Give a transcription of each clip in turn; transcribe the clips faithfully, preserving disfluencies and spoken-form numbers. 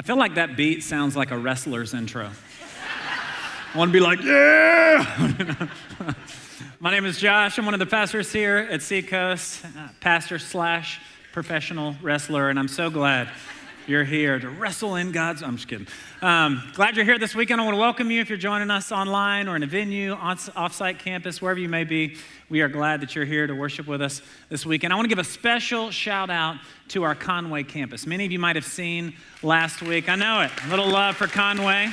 I feel like that beat sounds like a wrestler's intro. I want to be like, yeah! My name is Josh. I'm one of the pastors here at Seacoast, uh, pastor slash professional wrestler, and I'm so glad you're here to wrestle in God's... I'm just kidding. Um, glad you're here this weekend. I want to welcome you if you're joining us online or in a venue, on, off-site campus, wherever you may be. We are glad that you're here to worship with us this weekend. I want to give a special shout-out to our Conway campus. Many of you might have seen last week. I know it. A little love for Conway.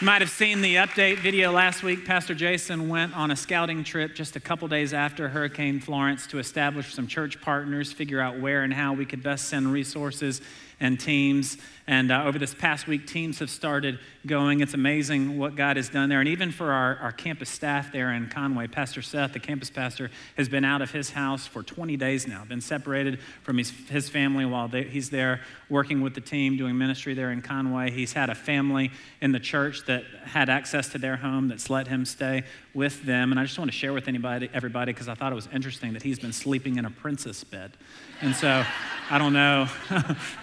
You might have seen the update video last week. Pastor Jason went on a scouting trip just a couple days after Hurricane Florence to establish some church partners, figure out where and how we could best send resources and teams. And uh, over this past week, teams have started going. It's amazing what God has done there. And even for our, our campus staff there in Conway, Pastor Seth, the campus pastor, has been out of his house for twenty days now, been separated from his, his family while they, he's there working with the team, doing ministry there in Conway. He's had a family in the church that had access to their home that's let him stay with them. And I just want to share with anybody, everybody, because I thought it was interesting that he's been sleeping in a princess bed. And so I don't know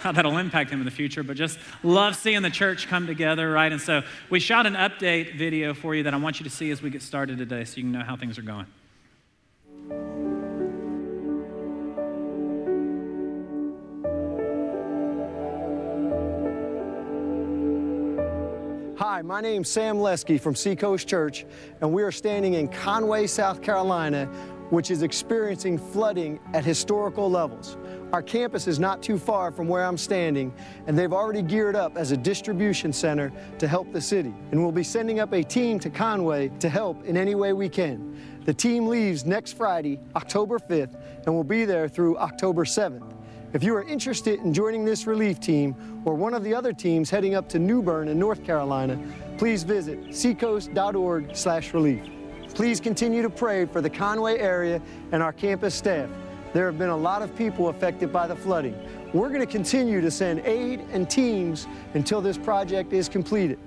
how that'll impact him in the future, but just love seeing the church come together, right? And so we shot an update video for you that I want you to see as we get started today so you can know how things are going. Hi, my name's Sam Lesky from Seacoast Church, and we are standing in Conway, South Carolina, which is experiencing flooding at historical levels. Our campus is not too far from where I'm standing, and they've already geared up as a distribution center to help the city. And we'll be sending up a team to Conway to help in any way we can. The team leaves next Friday, October fifth, and will be there through October seventh. If you are interested in joining this relief team or one of the other teams heading up to New Bern in North Carolina, please visit seacoast dot org slash relief. Please continue to pray for the Conway area and our campus staff. There have been a lot of people affected by the flooding. We're going to continue to send aid and teams until this project is completed.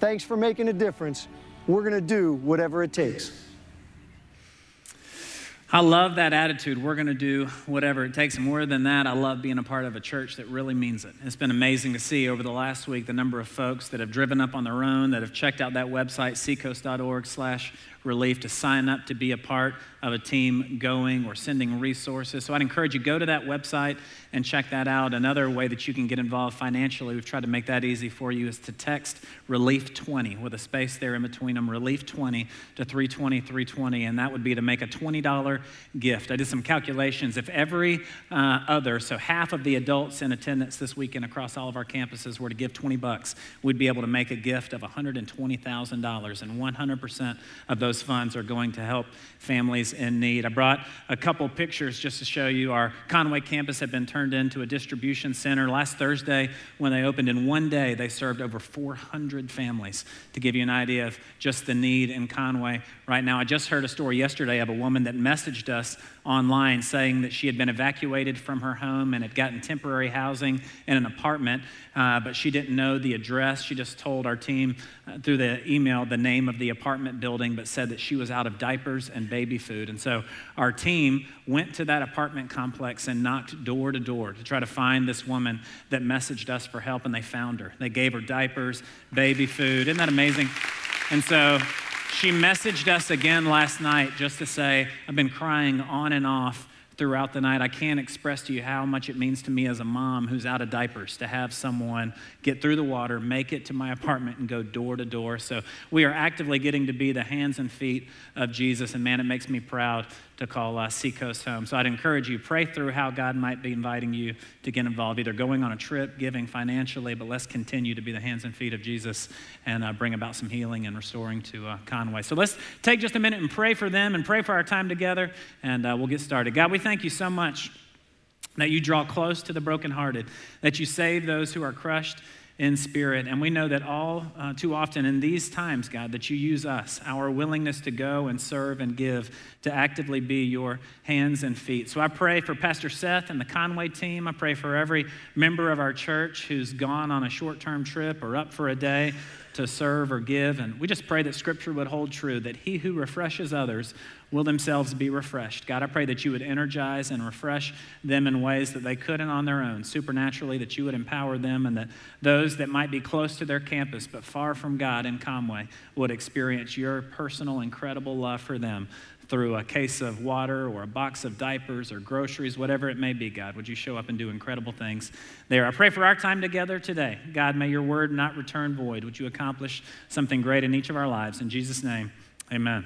Thanks for making a difference. We're going to do whatever it takes. I love that attitude. We're going to do whatever it takes. And more than that, I love being a part of a church that really means it. It's been amazing to see over the last week the number of folks that have driven up on their own, that have checked out that website, seacoast dot org slash relief, to sign up to be a part of a team going or sending resources. So I'd encourage you, go to that website and check that out. Another way that you can get involved financially, we've tried to make that easy for you, is to text relief twenty with a space there in between them, relief twenty to three twenty, three twenty, and that would be to make a twenty dollar gift. I did some calculations. If every uh, other, so half of the adults in attendance this weekend across all of our campuses were to give twenty bucks, we'd be able to make a gift of one hundred twenty thousand dollars, and one hundred percent of those funds are going to help families in need. I brought a couple pictures just to show you. Our Conway campus had been turned into a distribution center. Last Thursday, when they opened, in one day, they served over four hundred families, to give you an idea of just the need in Conway right now. I just heard a story yesterday of a woman that messaged us online saying that she had been evacuated from her home and had gotten temporary housing in an apartment, uh, but she didn't know the address. She just told our team uh, through the email the name of the apartment building, but said that she was out of diapers and baby food. And so our team went to that apartment complex and knocked door to door to try to find this woman that messaged us for help, and they found her. They gave her diapers, baby food. Isn't that amazing? And so she messaged us again last night just to say, I've been crying on and off throughout the night. I can't express to you how much it means to me as a mom who's out of diapers to have someone get through the water, make it to my apartment, and go door to door. So we are actively getting to be the hands and feet of Jesus, and man, it makes me proud to call uh, Seacoast home. So I'd encourage you, pray through how God might be inviting you to get involved, either going on a trip, giving financially, but let's continue to be the hands and feet of Jesus and uh, bring about some healing and restoring to uh, Conway. So let's take just a minute and pray for them and pray for our time together, and uh, we'll get started. God, we thank you so much that you draw close to the brokenhearted, that you save those who are crushed in spirit. And we know that all uh, too often in these times, God, that you use us, our willingness to go and serve and give, to actively be your hands and feet. So I pray for Pastor Seth and the Conway team. I pray for every member of our church who's gone on a short-term trip or up for a day. to serve or give. And we just pray that Scripture would hold true, that he who refreshes others will themselves be refreshed. God, I pray that you would energize and refresh them in ways that they couldn't on their own, supernaturally, that you would empower them, and that those that might be close to their campus but far from God in Conway would experience your personal, incredible love for them through a case of water or a box of diapers or groceries, whatever it may be. God, would you show up and do incredible things there? I pray for our time together today. God, may your word not return void. Would you accomplish something great in each of our lives? In Jesus' name, amen.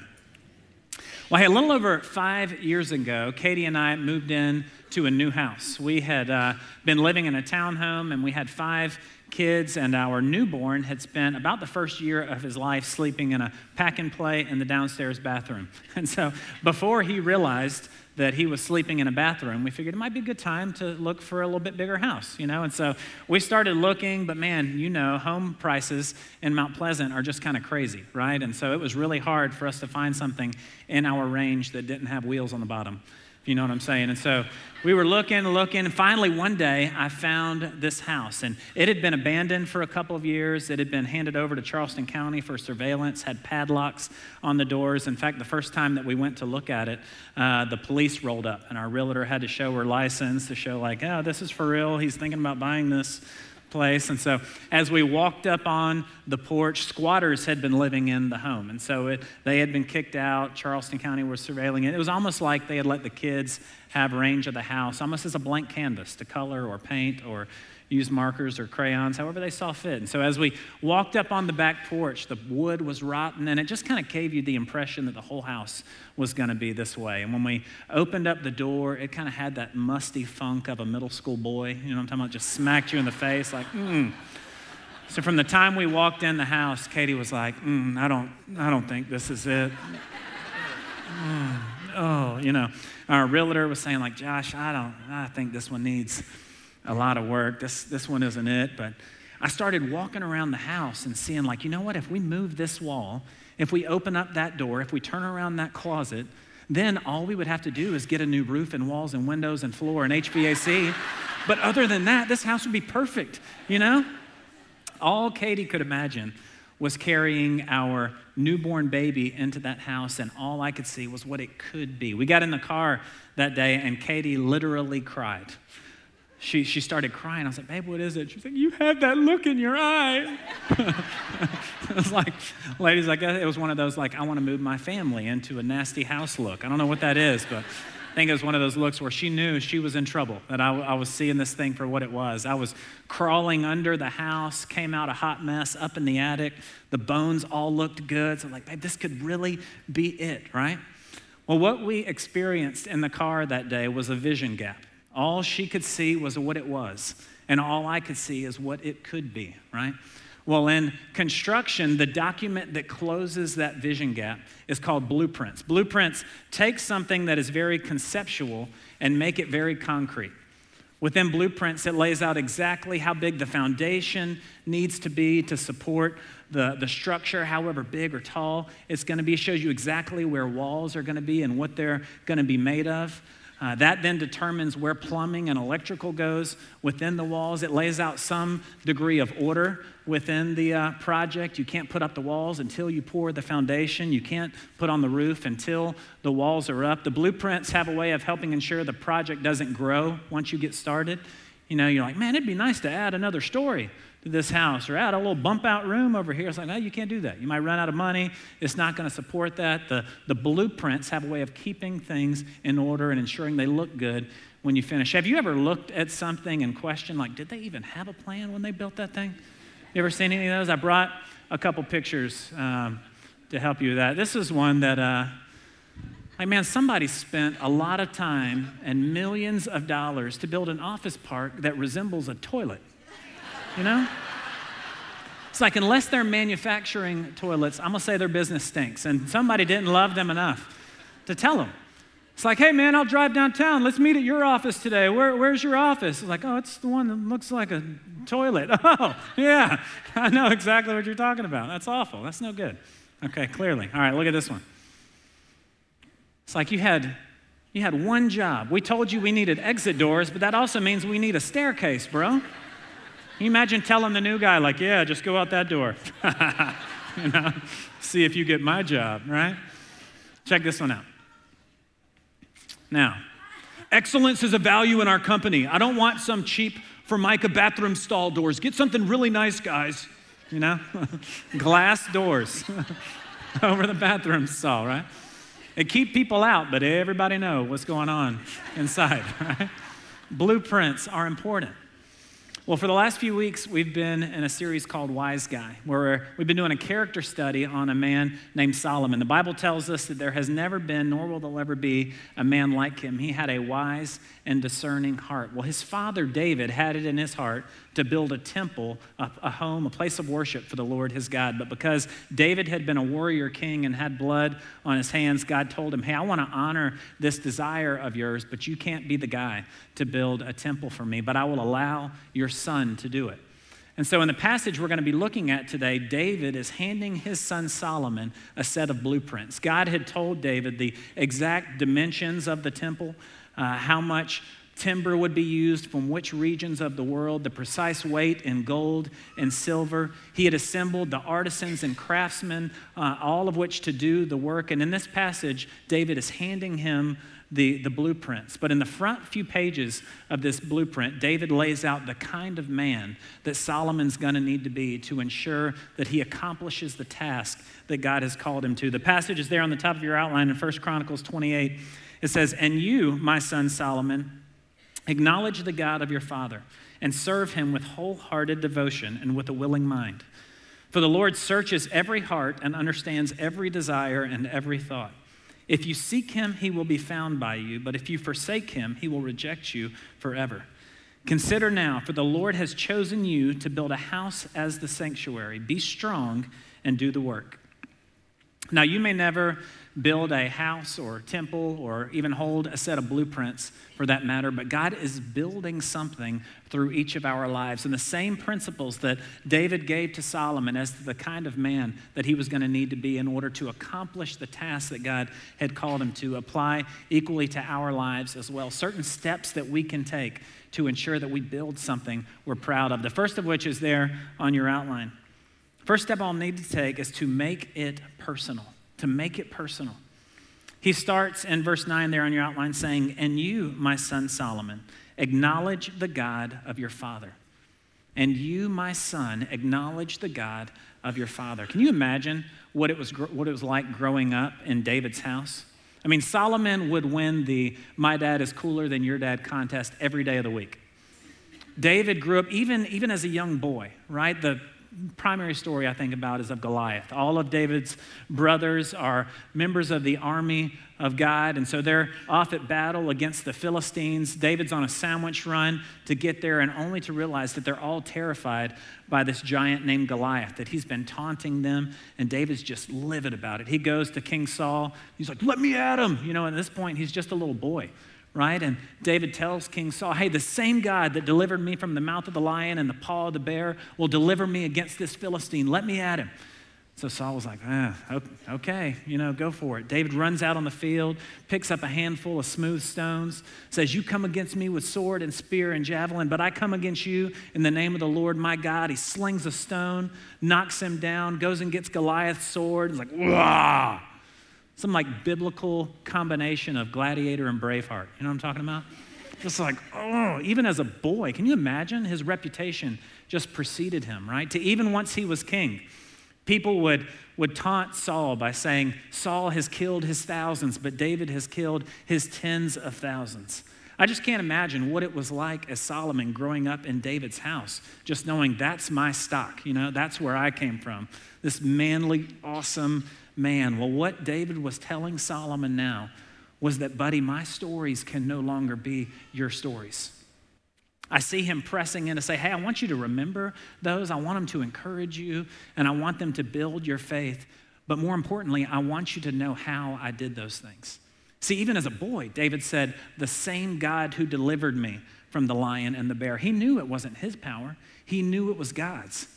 Well, hey, a little over five years ago, Katie and I moved in to a new house. We had uh, been living in a townhome, and we had five kids, and our newborn had spent about the first year of his life sleeping in a pack and play in the downstairs bathroom. And so before he realized that he was sleeping in a bathroom, we figured it might be a good time to look for a little bit bigger house, you know? And so we started looking, but man, you know, home prices in Mount Pleasant are just kind of crazy, right? And so it was really hard for us to find something in our range that didn't have wheels on the bottom. You know what I'm saying? And so we were looking, looking, and finally one day I found this house, and it had been abandoned for a couple of years. It had been handed over to Charleston County for surveillance, had padlocks on the doors. In fact, the first time that we went to look at it, uh, the police rolled up, and our realtor had to show her license to show like, oh, this is for real. He's thinking about buying this place. And so as we walked up on the porch, squatters had been living in the home. And so it, they had been kicked out. Charleston County was surveilling it. It was almost like they had let the kids have range of the house, almost as a blank canvas to color or paint or use markers or crayons, however they saw fit. And so as we walked up on the back porch, the wood was rotten, and it just kind of gave you the impression that the whole house was going to be this way. And when we opened up the door, it kind of had that musty funk of a middle school boy, you know what I'm talking about, just smacked you in the face like, mm. So from the time we walked in the house, Katie was like, mm, I don't, I don't think this is it. Mm, oh, you know, our realtor was saying like, Josh, I don't, I think this one needs a lot of work. This this one isn't it. But I started walking around the house and seeing like, you know what, if we move this wall, if we open up that door, if we turn around that closet, then all we would have to do is get a new roof and walls and windows and floor and H V A C. But other than that, this house would be perfect, you know? All Katie could imagine was carrying our newborn baby into that house, and all I could see was what it could be. We got in the car that day, and Katie literally cried. She she started crying. I was like, babe, what is it? She's like, you had that look in your eye. It was like, ladies, like it was one of those like, I want to move my family into a nasty house look. I don't know what that is, but I think it was one of those looks where she knew she was in trouble, that I, I was seeing this thing for what it was. I was crawling under the house, came out a hot mess up in the attic. The bones all looked good. So I'm like, babe, this could really be it, right? Well, what we experienced in the car that day was a vision gap. All she could see was what it was, and all I could see is what it could be, right? Well, in construction, the document that closes that vision gap is called blueprints. Blueprints take something that is very conceptual and make it very concrete. Within blueprints, it lays out exactly how big the foundation needs to be to support the, the structure, however big or tall it's going to be. It shows you exactly where walls are going to be and what they're going to be made of. Uh, that then determines where plumbing and electrical goes within the walls. It lays out some degree of order within the uh, project. You can't put up the walls until you pour the foundation. You can't put on the roof until the walls are up. The blueprints have a way of helping ensure the project doesn't grow once you get started. You know, you're like, man, it'd be nice to add another story to this house or add a little bump out room over here. It's like, no, you can't do that. You might run out of money. It's not going to support that. The, the blueprints have a way of keeping things in order and ensuring they look good when you finish. Have you ever looked at something and questioned, like, did they even have a plan when they built that thing? You ever seen any of those? I brought a couple pictures um, to help you with that. This is one that... Uh, Like, man, somebody spent a lot of time and millions of dollars to build an office park that resembles a toilet, you know? It's like, unless they're manufacturing toilets, I'm gonna say their business stinks, and somebody didn't love them enough to tell them. It's like, hey, man, I'll drive downtown. Let's meet at your office today. Where, where's your office? It's like, oh, it's the one that looks like a toilet. Oh, yeah, I know exactly what you're talking about. That's awful. That's no good. Okay, clearly. All right, look at this one. It's like you had, you had one job. We told you we needed exit doors, but that also means we need a staircase, bro. Can you imagine telling the new guy, like, yeah, just go out that door. You know, see if you get my job, right? Check this one out. Now, excellence is a value in our company. I don't want some cheap Formica bathroom stall doors. Get something really nice, guys, you know? Glass doors over the bathroom stall, right? They keep people out, but everybody know what's going on inside, right? Blueprints are important. Well, for the last few weeks, we've been in a series called Wise Guy, where we've been doing a character study on a man named Solomon. The Bible tells us that there has never been, nor will there ever be, a man like him. He had a wise and discerning heart. Well, his father, David, had it in his heart to build a temple, a, a home, a place of worship for the Lord his God. But because David had been a warrior king and had blood on his hands, God told him, hey, I want to honor this desire of yours, but you can't be the guy to build a temple for me, but I will allow your son to do it. And so in the passage we're going to be looking at today, David is handing his son Solomon a set of blueprints. God had told David the exact dimensions of the temple, uh, how much timber would be used from which regions of the world, the precise weight in gold and silver. He had assembled the artisans and craftsmen, uh, all of which to do the work. And in this passage, David is handing him the, the blueprints. But in the front few pages of this blueprint, David lays out the kind of man that Solomon's going to need to be to ensure that he accomplishes the task that God has called him to. The passage is there on the top of your outline in First Chronicles twenty-eight. It says, "And you, my son Solomon, acknowledge the God of your father and serve him with wholehearted devotion and with a willing mind. For the Lord searches every heart and understands every desire and every thought. If you seek him, he will be found by you, but if you forsake him, he will reject you forever. Consider now, for the Lord has chosen you to build a house as the sanctuary. Be strong and do the work." Now, you may never build a house or a temple or even hold a set of blueprints for that matter, but God is building something through each of our lives. And the same principles that David gave to Solomon as to the kind of man that he was going to need to be in order to accomplish the task that God had called him to apply equally to our lives as well. Certain steps that we can take to ensure that we build something we're proud of. The first of which is there on your outline. First step I'll need to take is to make it personal. To make it personal. He starts in verse nine there on your outline saying, "And you, my son Solomon, acknowledge the God of your father." And you, my son, acknowledge the God of your father. Can you imagine what it was, what it was like growing up in David's house? I mean, Solomon would win the "my dad is cooler than your dad" contest every day of the week. David grew up, even, even as a young boy, right? The primary story I think about is of Goliath. All of David's brothers are members of the army of God, and so they're off at battle against the Philistines. David's on a sandwich run to get there, and only to realize that they're all terrified by this giant named Goliath, that he's been taunting them, and David's just livid about it. He goes to King Saul. He's like, "Let me at him!" You know, at this point, he's just a little boy, right? And David tells King Saul, "Hey, the same God that delivered me from the mouth of the lion and the paw of the bear will deliver me against this Philistine. Let me at him." So Saul was like, ah, okay, you know, go for it. David runs out on the field, picks up a handful of smooth stones, says, "You come against me with sword and spear and javelin, but I come against you in the name of the Lord my God." He slings a stone, knocks him down, goes and gets Goliath's sword. He's like, "Wah!" Some like biblical combination of Gladiator and Braveheart. You know what I'm talking about? Just like, oh, even as a boy, can you imagine? His reputation just preceded him, right? To even once he was king, people would, would taunt Saul by saying, "Saul has killed his thousands, but David has killed his tens of thousands." I just can't imagine what it was like as Solomon growing up in David's house, just knowing that's my stock, you know, that's where I came from. This manly, awesome man. Well, what David was telling Solomon now was that, buddy, my stories can no longer be your stories. I see him pressing in to say, hey, I want you to remember those. I want them to encourage you, and I want them to build your faith. But more importantly, I want you to know how I did those things. See, even as a boy, David said, "The same God who delivered me from the lion and the bear." He knew it wasn't his power. He knew it was God's.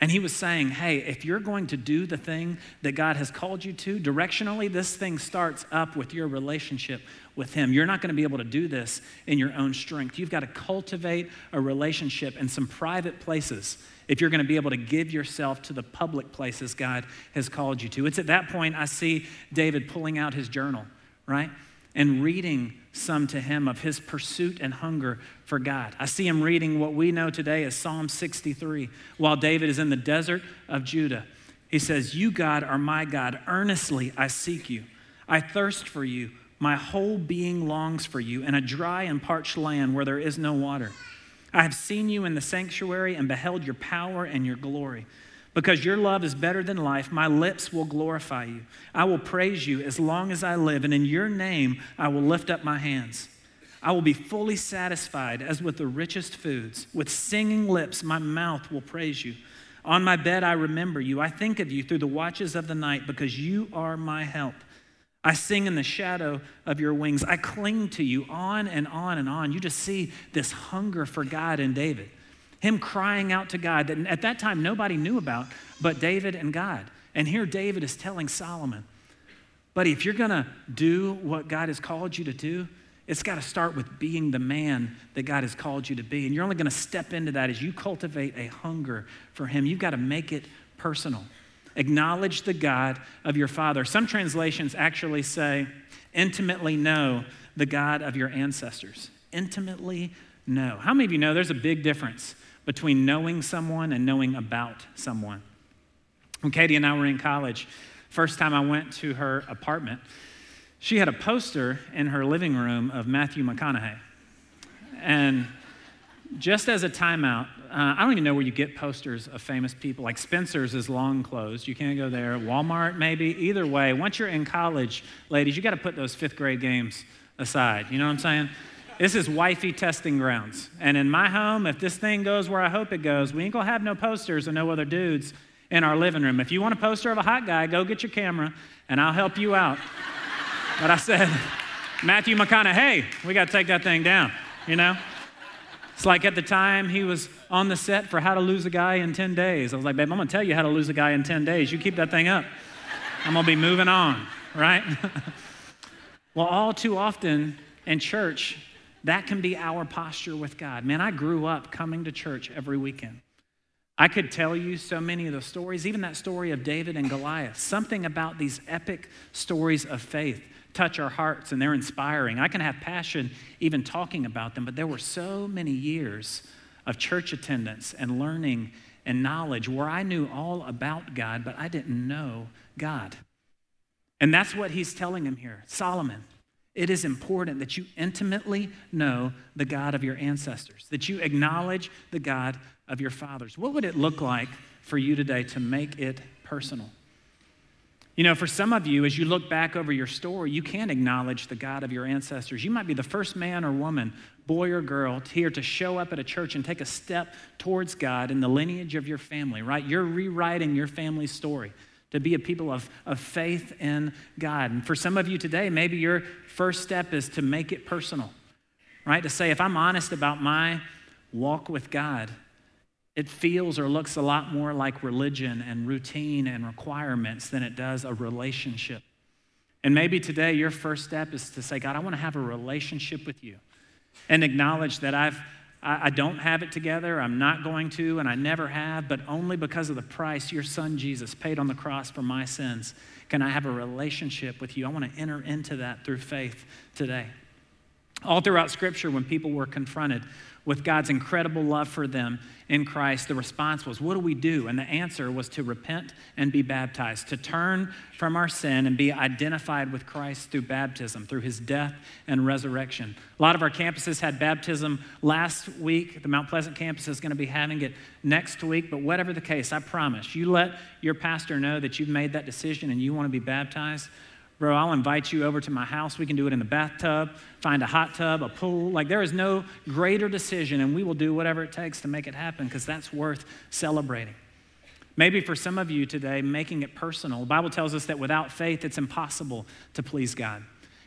And he was saying, hey, if you're going to do the thing that God has called you to, directionally, this thing starts up with your relationship with him. You're not going to be able to do this in your own strength. You've got to cultivate a relationship in some private places if you're going to be able to give yourself to the public places God has called you to. It's at that point I see David pulling out his journal, right? And reading some to him of his pursuit and hunger for God. I see him reading what we know today as Psalm sixty-three. While David is in the desert of Judah, he says, "You, God, are my God. Earnestly I seek you. I thirst for you. My whole being longs for you in a dry and parched land where there is no water. I have seen you in the sanctuary and beheld your power and your glory. Because your love is better than life, my lips will glorify you. I will praise you as long as I live, and in your name I will lift up my hands. I will be fully satisfied as with the richest foods. With singing lips, my mouth will praise you. On my bed I remember you. I think of you through the watches of the night, because you are my help. I sing in the shadow of your wings. I cling to you on and on and on." You just see this hunger for God in David. Him crying out to God that at that time nobody knew about but David and God. And here David is telling Solomon, buddy, if you're gonna do what God has called you to do, it's gotta start with being the man that God has called you to be. And you're only gonna step into that as you cultivate a hunger for him. You've gotta make it personal. Acknowledge the God of your father. Some translations actually say, intimately know the God of your ancestors. Intimately know. How many of you know there's a big difference between knowing someone and knowing about someone? When Katie and I were in college, first time I went to her apartment, she had a poster in her living room of Matthew McConaughey. And just as a timeout, uh, I don't even know where you get posters of famous people. Like Spencer's is long closed. You can't go there. Walmart, maybe. Either way, once you're in college, ladies, you got to put those fifth grade games aside. You know what I'm saying? This is wifey testing grounds. And in my home, if this thing goes where I hope it goes, we ain't gonna have no posters and no other dudes in our living room. If you want a poster of a hot guy, go get your camera and I'll help you out. But I said, Matthew McConaughey, we gotta take that thing down, you know? It's like at the time he was on the set for How to Lose a Guy in ten days. I was like, babe, I'm gonna tell you how to lose a guy in ten days. You keep that thing up. I'm gonna be moving on, right? Well, all too often in church, that can be our posture with God. Man, I grew up coming to church every weekend. I could tell you so many of the stories, even that story of David and Goliath. Something about these epic stories of faith touch our hearts, and they're inspiring. I can have passion even talking about them, but there were so many years of church attendance and learning and knowledge where I knew all about God, but I didn't know God. And that's what he's telling him here, Solomon. It is important that you intimately know the God of your ancestors, that you acknowledge the God of your fathers. What would it look like for you today to make it personal? You know, for some of you, as you look back over your story, you can acknowledge the God of your ancestors. You might be the first man or woman, boy or girl, here to show up at a church and take a step towards God in the lineage of your family, right? You're rewriting your family's story to be a people of, of faith in God. And for some of you today, maybe your first step is to make it personal, right? To say, if I'm honest about my walk with God, it feels or looks a lot more like religion and routine and requirements than it does a relationship. And maybe today your first step is to say, God, I wanna have a relationship with you, and acknowledge that I've I don't have it together, I'm not going to, and I never have, but only because of the price your son Jesus paid on the cross for my sins can I have a relationship with you. I want to enter into that through faith today. All throughout Scripture, when people were confronted with God's incredible love for them in Christ, the response was, what do we do? And the answer was to repent and be baptized, to turn from our sin and be identified with Christ through baptism, through his death and resurrection. A lot of our campuses had baptism last week. The Mount Pleasant campus is going to be having it next week, but whatever the case, I promise, you let your pastor know that you've made that decision and you want to be baptized. Bro, I'll invite you over to my house. We can do it in the bathtub, find a hot tub, a pool. Like, there is no greater decision, and we will do whatever it takes to make it happen, because that's worth celebrating. Maybe for some of you today, making it personal. The Bible tells us that without faith, it's impossible to please God.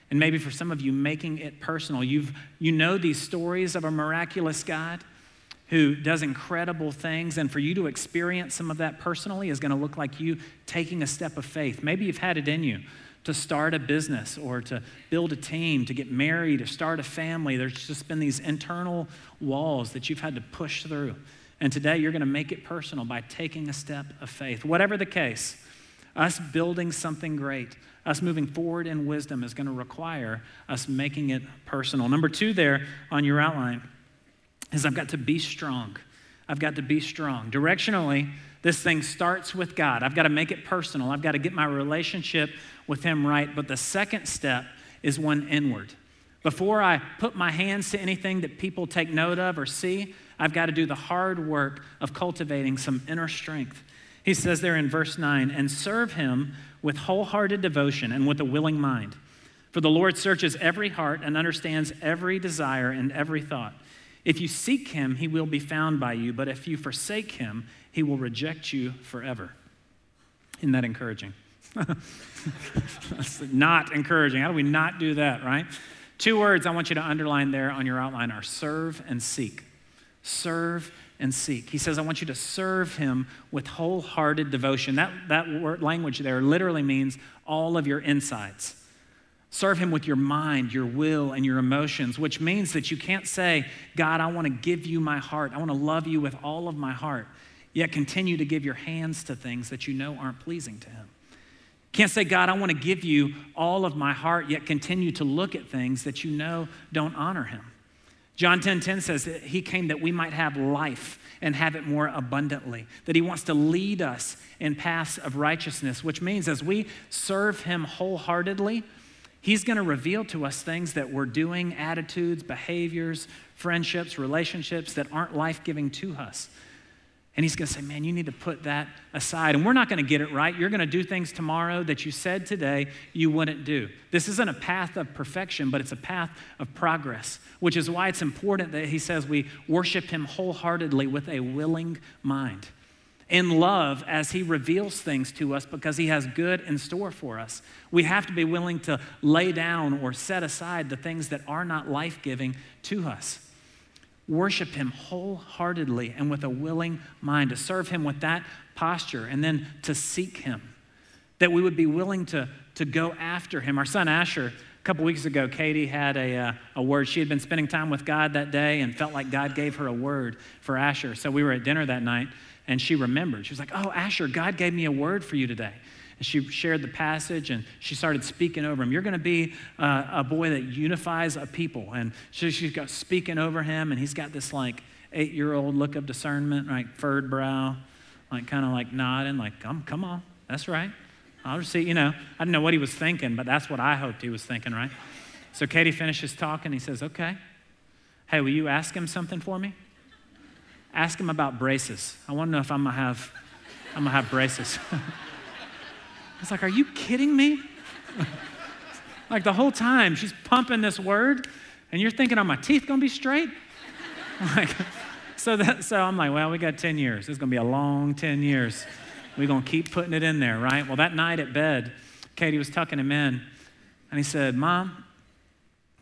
And maybe for some of you, making it personal. You've, you know these stories of a miraculous God who does incredible things, and for you to experience some of that personally is gonna look like you taking a step of faith. Maybe you've had it in you to start a business or to build a team, to get married or start a family. There's just been these internal walls that you've had to push through. And today you're gonna make it personal by taking a step of faith. Whatever the case, us building something great, us moving forward in wisdom is gonna require us making it personal. Number two there on your outline is I've got to be strong. I've got to be strong. Directionally, this thing starts with God. I've got to make it personal. I've got to get my relationship with him right. But the second step is one inward. Before I put my hands to anything that people take note of or see, I've got to do the hard work of cultivating some inner strength. He says there in verse nine, and serve him with wholehearted devotion and with a willing mind. For the Lord searches every heart and understands every desire and every thought. If you seek him, he will be found by you, but if you forsake him, he will reject you forever. Isn't that encouraging? That's not encouraging. How do we not do that, right? Two words I want you to underline there on your outline are serve and seek. Serve and seek. He says, I want you to serve him with wholehearted devotion. That, that word, language there literally means all of your insides. Serve him with your mind, your will, and your emotions, which means that you can't say, God, I wanna give you my heart. I wanna love you with all of my heart, yet continue to give your hands to things that you know aren't pleasing to him. Can't say, God, I wanna give you all of my heart, yet continue to look at things that you know don't honor him. John ten ten says that he came that we might have life and have it more abundantly, that he wants to lead us in paths of righteousness, which means as we serve him wholeheartedly, he's gonna reveal to us things that we're doing, attitudes, behaviors, friendships, relationships that aren't life-giving to us. And he's gonna say, man, you need to put that aside. And we're not gonna get it right. You're gonna do things tomorrow that you said today you wouldn't do. This isn't a path of perfection, but it's a path of progress, which is why it's important that he says we worship him wholeheartedly with a willing mind, in love as he reveals things to us because he has good in store for us. We have to be willing to lay down or set aside the things that are not life-giving to us. Worship him wholeheartedly and with a willing mind, to serve him with that posture and then to seek him, that we would be willing to, to go after him. Our son Asher, a couple weeks ago, Katie had a, uh, a word. She had been spending time with God that day and felt like God gave her a word for Asher. So we were at dinner that night and she remembered. She was like, oh, Asher, God gave me a word for you today. And she shared the passage and she started speaking over him. You're gonna be uh, a boy that unifies a people. And she, she's got speaking over him and he's got this like eight-year-old look of discernment, like furrowed brow, like kind of like nodding, like, come, come on, that's right. I'll just see, you know, I didn't know what he was thinking, but that's what I hoped he was thinking, right? So Katie finishes talking, he says, okay, hey, will you ask him something for me? Ask him about braces. I want to know if I'm gonna have, I'm gonna have braces. I was like, are you kidding me? Like the whole time she's pumping this word and you're thinking, are my teeth gonna be straight? Like, so, that, so I'm like, well, we got ten years. It's gonna be a long ten years. We're gonna keep putting it in there, right? Well, that night at bed, Katie was tucking him in and he said, Mom,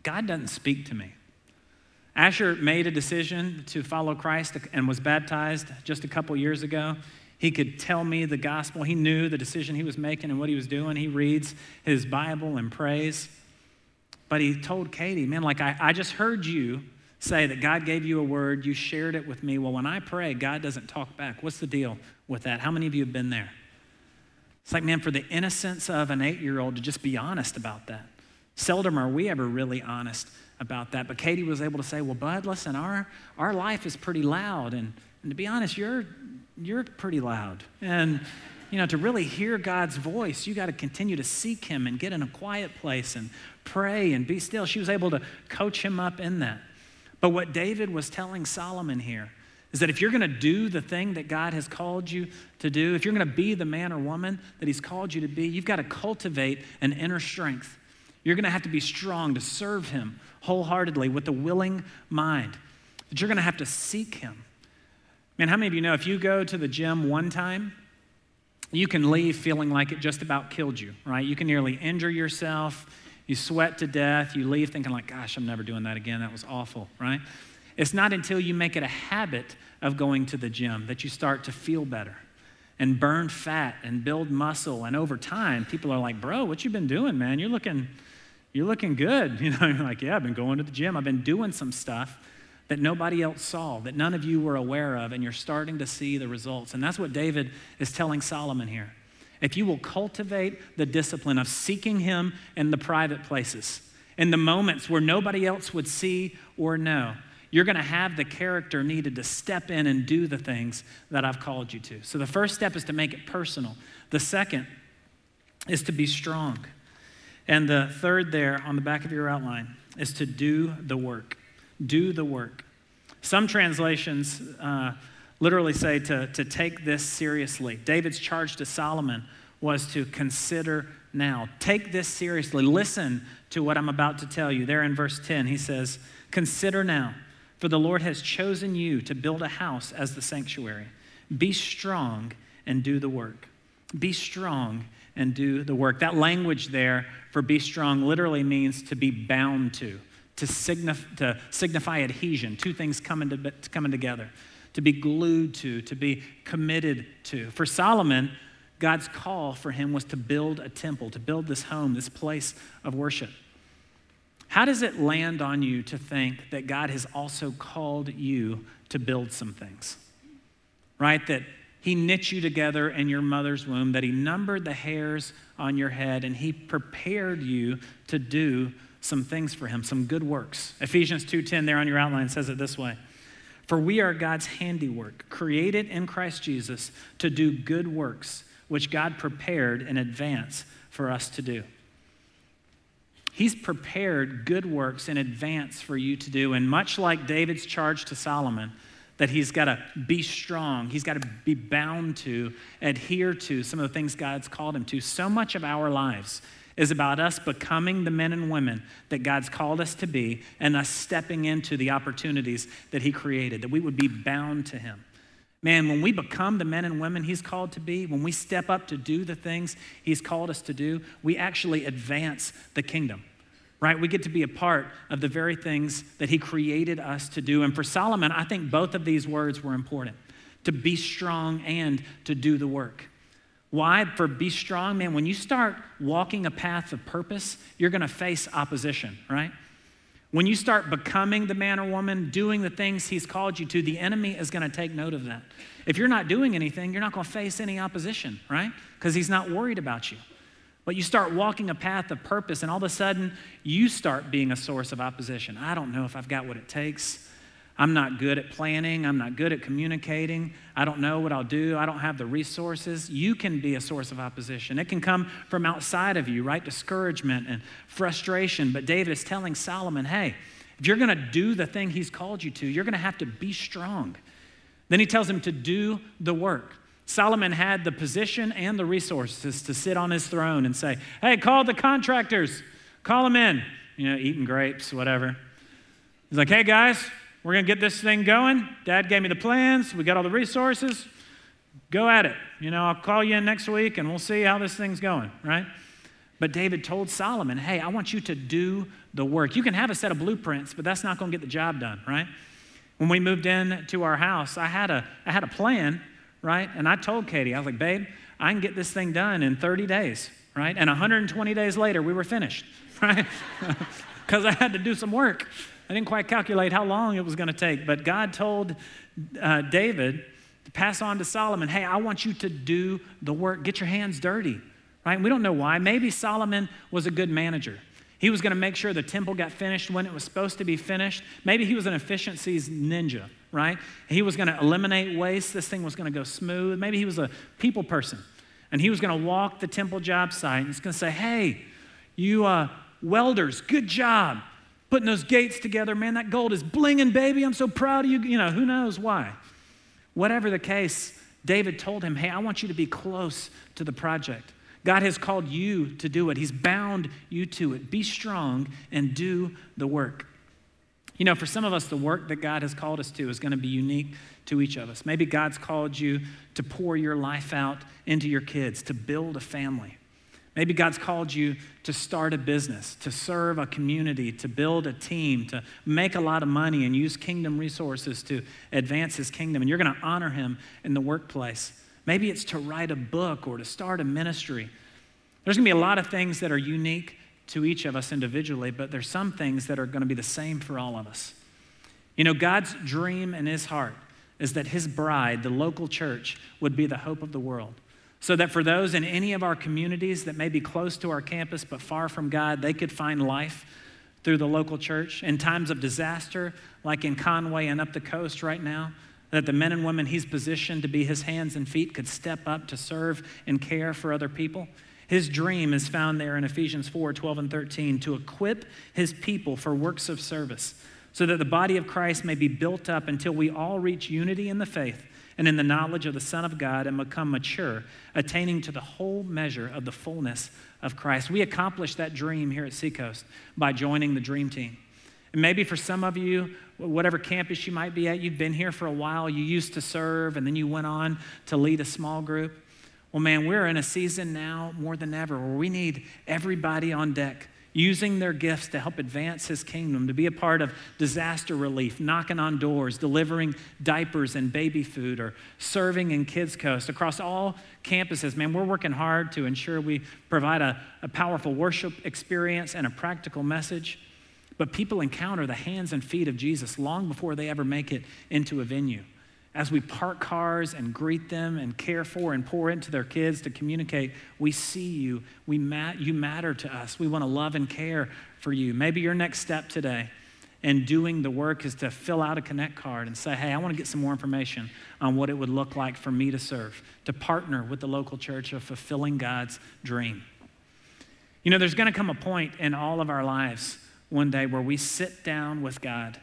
God doesn't speak to me. Asher made a decision to follow Christ and was baptized just a couple years ago. He could tell me the gospel. He knew the decision he was making and what he was doing. He reads his Bible and prays. But he told Katie, man, like I, I just heard you say that God gave you a word. You shared it with me. Well, when I pray, God doesn't talk back. What's the deal with that? How many of you have been there? It's like, man, for the innocence of an eight-year-old to just be honest about that. Seldom are we ever really honest about that. But Katie was able to say, well, bud, listen, our, our life is pretty loud. And, and to be honest, you're, you're pretty loud. And, you know, to really hear God's voice, you got to continue to seek him and get in a quiet place and pray and be still. She was able to coach him up in that. But what David was telling Solomon here is that if you're going to do the thing that God has called you to do, if you're going to be the man or woman that he's called you to be, you've got to cultivate an inner strength. You're gonna have to be strong to serve him wholeheartedly with a willing mind. But you're gonna have to seek him. Man, how many of you know if you go to the gym one time, you can leave feeling like it just about killed you, right? You can nearly injure yourself, you sweat to death, you leave thinking like, gosh, I'm never doing that again, that was awful, right? It's not until you make it a habit of going to the gym that you start to feel better and burn fat and build muscle. And over time, people are like, bro, what you been doing, man? You're looking, you're looking good. You know, you're like, yeah, I've been going to the gym. I've been doing some stuff that nobody else saw, that none of you were aware of, and you're starting to see the results. And that's what David is telling Solomon here. If you will cultivate the discipline of seeking him in the private places, in the moments where nobody else would see or know, you're gonna have the character needed to step in and do the things that I've called you to. So the first step is to make it personal. The second is to be strong. And the third there on the back of your outline is to do the work. Do the work. Some translations uh, literally say to, to take this seriously. David's charge to Solomon was to consider now. Take this seriously. Listen to what I'm about to tell you. There in verse ten, he says, consider now, for the Lord has chosen you to build a house as the sanctuary. Be strong and do the work. Be strong and do the work. That language there for be strong literally means to be bound to, to, signif- to signify adhesion, two things coming, to, coming together, to be glued to, to be committed to. For Solomon, God's call for him was to build a temple, to build this home, this place of worship. How does it land on you to think that God has also called you to build some things, right? That he knit you together in your mother's womb, that he numbered the hairs on your head, and he prepared you to do some things for him, some good works. Ephesians two ten there on your outline says it this way. For we are God's handiwork, created in Christ Jesus to do good works, which God prepared in advance for us to do. He's prepared good works in advance for you to do. And much like David's charge to Solomon, that he's got to be strong, he's got to be bound to, adhere to some of the things God's called him to. So much of our lives is about us becoming the men and women that God's called us to be and us stepping into the opportunities that he created, that we would be bound to him. Man, when we become the men and women he's called to be, when we step up to do the things he's called us to do, we actually advance the kingdom. Right? We get to be a part of the very things that he created us to do. And for Solomon, I think both of these words were important, to be strong and to do the work. Why? For be strong, man, when you start walking a path of purpose, you're gonna face opposition, right? When you start becoming the man or woman, doing the things he's called you to, the enemy is gonna take note of that. If you're not doing anything, you're not gonna face any opposition, right? Because he's not worried about you. But you start walking a path of purpose, and all of a sudden, you start being a source of opposition. I don't know if I've got what it takes. I'm not good at planning. I'm not good at communicating. I don't know what I'll do. I don't have the resources. You can be a source of opposition. It can come from outside of you, right? Discouragement and frustration. But David is telling Solomon, hey, if you're going to do the thing he's called you to, you're going to have to be strong. Then he tells him to do the work. Solomon had the position and the resources to sit on his throne and say, hey, call the contractors, call them in, you know, eating grapes, whatever. He's like, hey guys, we're gonna get this thing going. Dad gave me the plans, we got all the resources, go at it. You know, I'll call you in next week and we'll see how this thing's going, right? But David told Solomon, hey, I want you to do the work. You can have a set of blueprints, but that's not gonna get the job done, right? When we moved in to our house, I had a, I had a plan, right? And I told Katie, I was like, babe, I can get this thing done in thirty days, right? And one hundred twenty days later, we were finished, right? Because I had to do some work. I didn't quite calculate how long it was gonna take, but God told uh, David to pass on to Solomon, hey, I want you to do the work. Get your hands dirty, right? And we don't know why. Maybe Solomon was a good manager. He was gonna make sure the temple got finished when it was supposed to be finished. Maybe he was an efficiencies ninja, right? He was gonna eliminate waste. This thing was gonna go smooth. Maybe he was a people person and he was gonna walk the temple job site and he's gonna say, hey, you uh, welders, good job putting those gates together. Man, that gold is blinging, baby. I'm so proud of you. You know, who knows why? Whatever the case, David told him, hey, I want you to be close to the project. God has called you to do it. He's bound you to it. Be strong and do the work. You know, for some of us, the work that God has called us to is gonna be unique to each of us. Maybe God's called you to pour your life out into your kids, to build a family. Maybe God's called you to start a business, to serve a community, to build a team, to make a lot of money and use kingdom resources to advance his kingdom. And you're going to honor him in the workplace. Maybe it's to write a book or to start a ministry. There's going to be a lot of things that are unique to each of us individually, but there's some things that are going to be the same for all of us. You know, God's dream in his heart is that his bride, the local church, would be the hope of the world. So that for those in any of our communities that may be close to our campus but far from God, they could find life through the local church. In times of disaster, like in Conway and up the coast right now, that the men and women he's positioned to be his hands and feet could step up to serve and care for other people. His dream is found there in Ephesians four, twelve and thirteen, to equip his people for works of service, so that the body of Christ may be built up until we all reach unity in the faith and in the knowledge of the Son of God and become mature, attaining to the whole measure of the fullness of Christ. We accomplished that dream here at Seacoast by joining the dream team. And maybe for some of you, whatever campus you might be at, you've been here for a while, you used to serve, and then you went on to lead a small group. Well, man, we're in a season now more than ever where we need everybody on deck, using their gifts to help advance his kingdom, to be a part of disaster relief, knocking on doors, delivering diapers and baby food, or serving in Kids Coast. Across all campuses, man, we're working hard to ensure we provide a, a powerful worship experience and a practical message. But people encounter the hands and feet of Jesus long before they ever make it into a venue. As we park cars and greet them and care for and pour into their kids to communicate, we see you, we ma- you matter to us. We want to love and care for you. Maybe your next step today in doing the work is to fill out a Connect card and say, hey, I want to get some more information on what it would look like for me to serve, to partner with the local church of fulfilling God's dream. You know, there's going to come a point in all of our lives one day where we sit down with God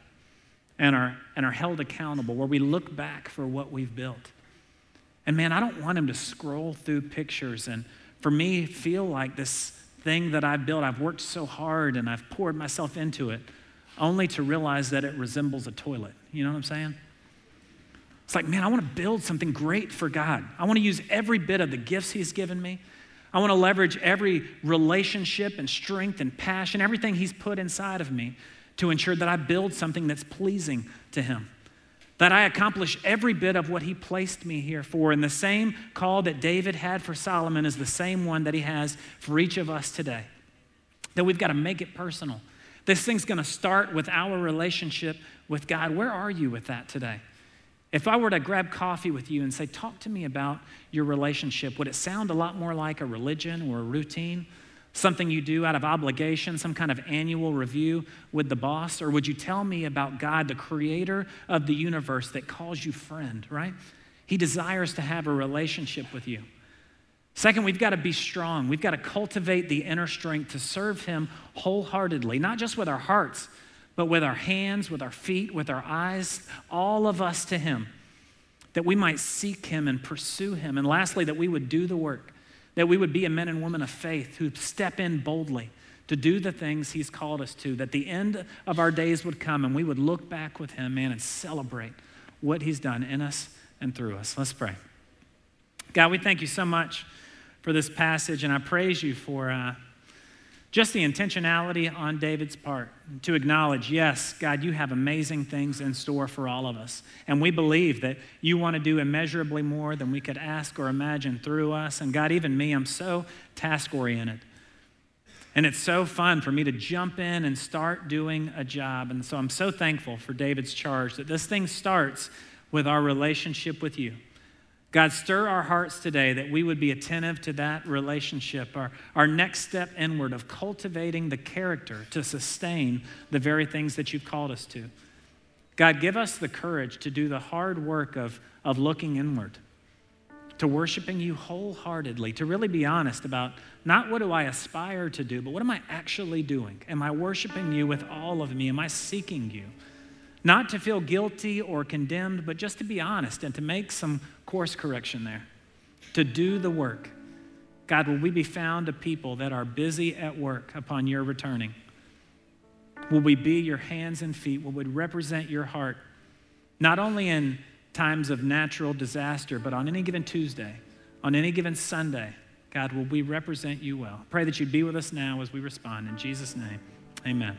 and are, and are held accountable, where we look back for what we've built. And man, I don't want him to scroll through pictures and for me feel like this thing that I've built, I've worked so hard and I've poured myself into it, only to realize that it resembles a toilet. You know what I'm saying? It's like, man, I want to build something great for God. I want to use every bit of the gifts he's given me. I want to leverage every relationship and strength and passion, everything he's put inside of me to ensure that I build something that's pleasing to him, that I accomplish every bit of what he placed me here for. And the same call that David had for Solomon is the same one that he has for each of us today, that we've got to make it personal. This thing's going to start with our relationship with God. Where are you with that today? If I were to grab coffee with you and say, talk to me about your relationship, would it sound a lot more like a religion or a routine? Something you do out of obligation, some kind of annual review with the boss? Or would you tell me about God, the creator of the universe that calls you friend, right? He desires to have a relationship with you. Second, we've got to be strong. We've got to cultivate the inner strength to serve him wholeheartedly, not just with our hearts, but with our hands, with our feet, with our eyes, all of us to him, that we might seek him and pursue him. And lastly, that we would do the work, that we would be a men and women of faith who step in boldly to do the things he's called us to, that the end of our days would come and we would look back with him, man, and celebrate what he's done in us and through us. Let's pray. God, we thank you so much for this passage, and I praise you for uh, just the intentionality on David's part to acknowledge, yes, God, you have amazing things in store for all of us. And we believe that you want to do immeasurably more than we could ask or imagine through us. And God, even me, I'm so task-oriented. And it's so fun for me to jump in and start doing a job. And so I'm so thankful for David's charge that this thing starts with our relationship with you. God, stir our hearts today that we would be attentive to that relationship, our, our next step inward of cultivating the character to sustain the very things that you've called us to. God, give us the courage to do the hard work of, of looking inward, to worshiping you wholeheartedly, to really be honest about not what do I aspire to do, but what am I actually doing? Am I worshiping you with all of me? Am I seeking you? Not to feel guilty or condemned, but just to be honest and to make some course correction there, to do the work. God, will we be found a people that are busy at work upon your returning? Will we be your hands and feet? Will we represent your heart, not only in times of natural disaster, but on any given Tuesday, on any given Sunday? God, will we represent you well? Pray that you'd be with us now as we respond. In Jesus' name, amen.